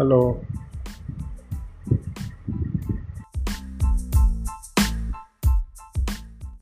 Hello.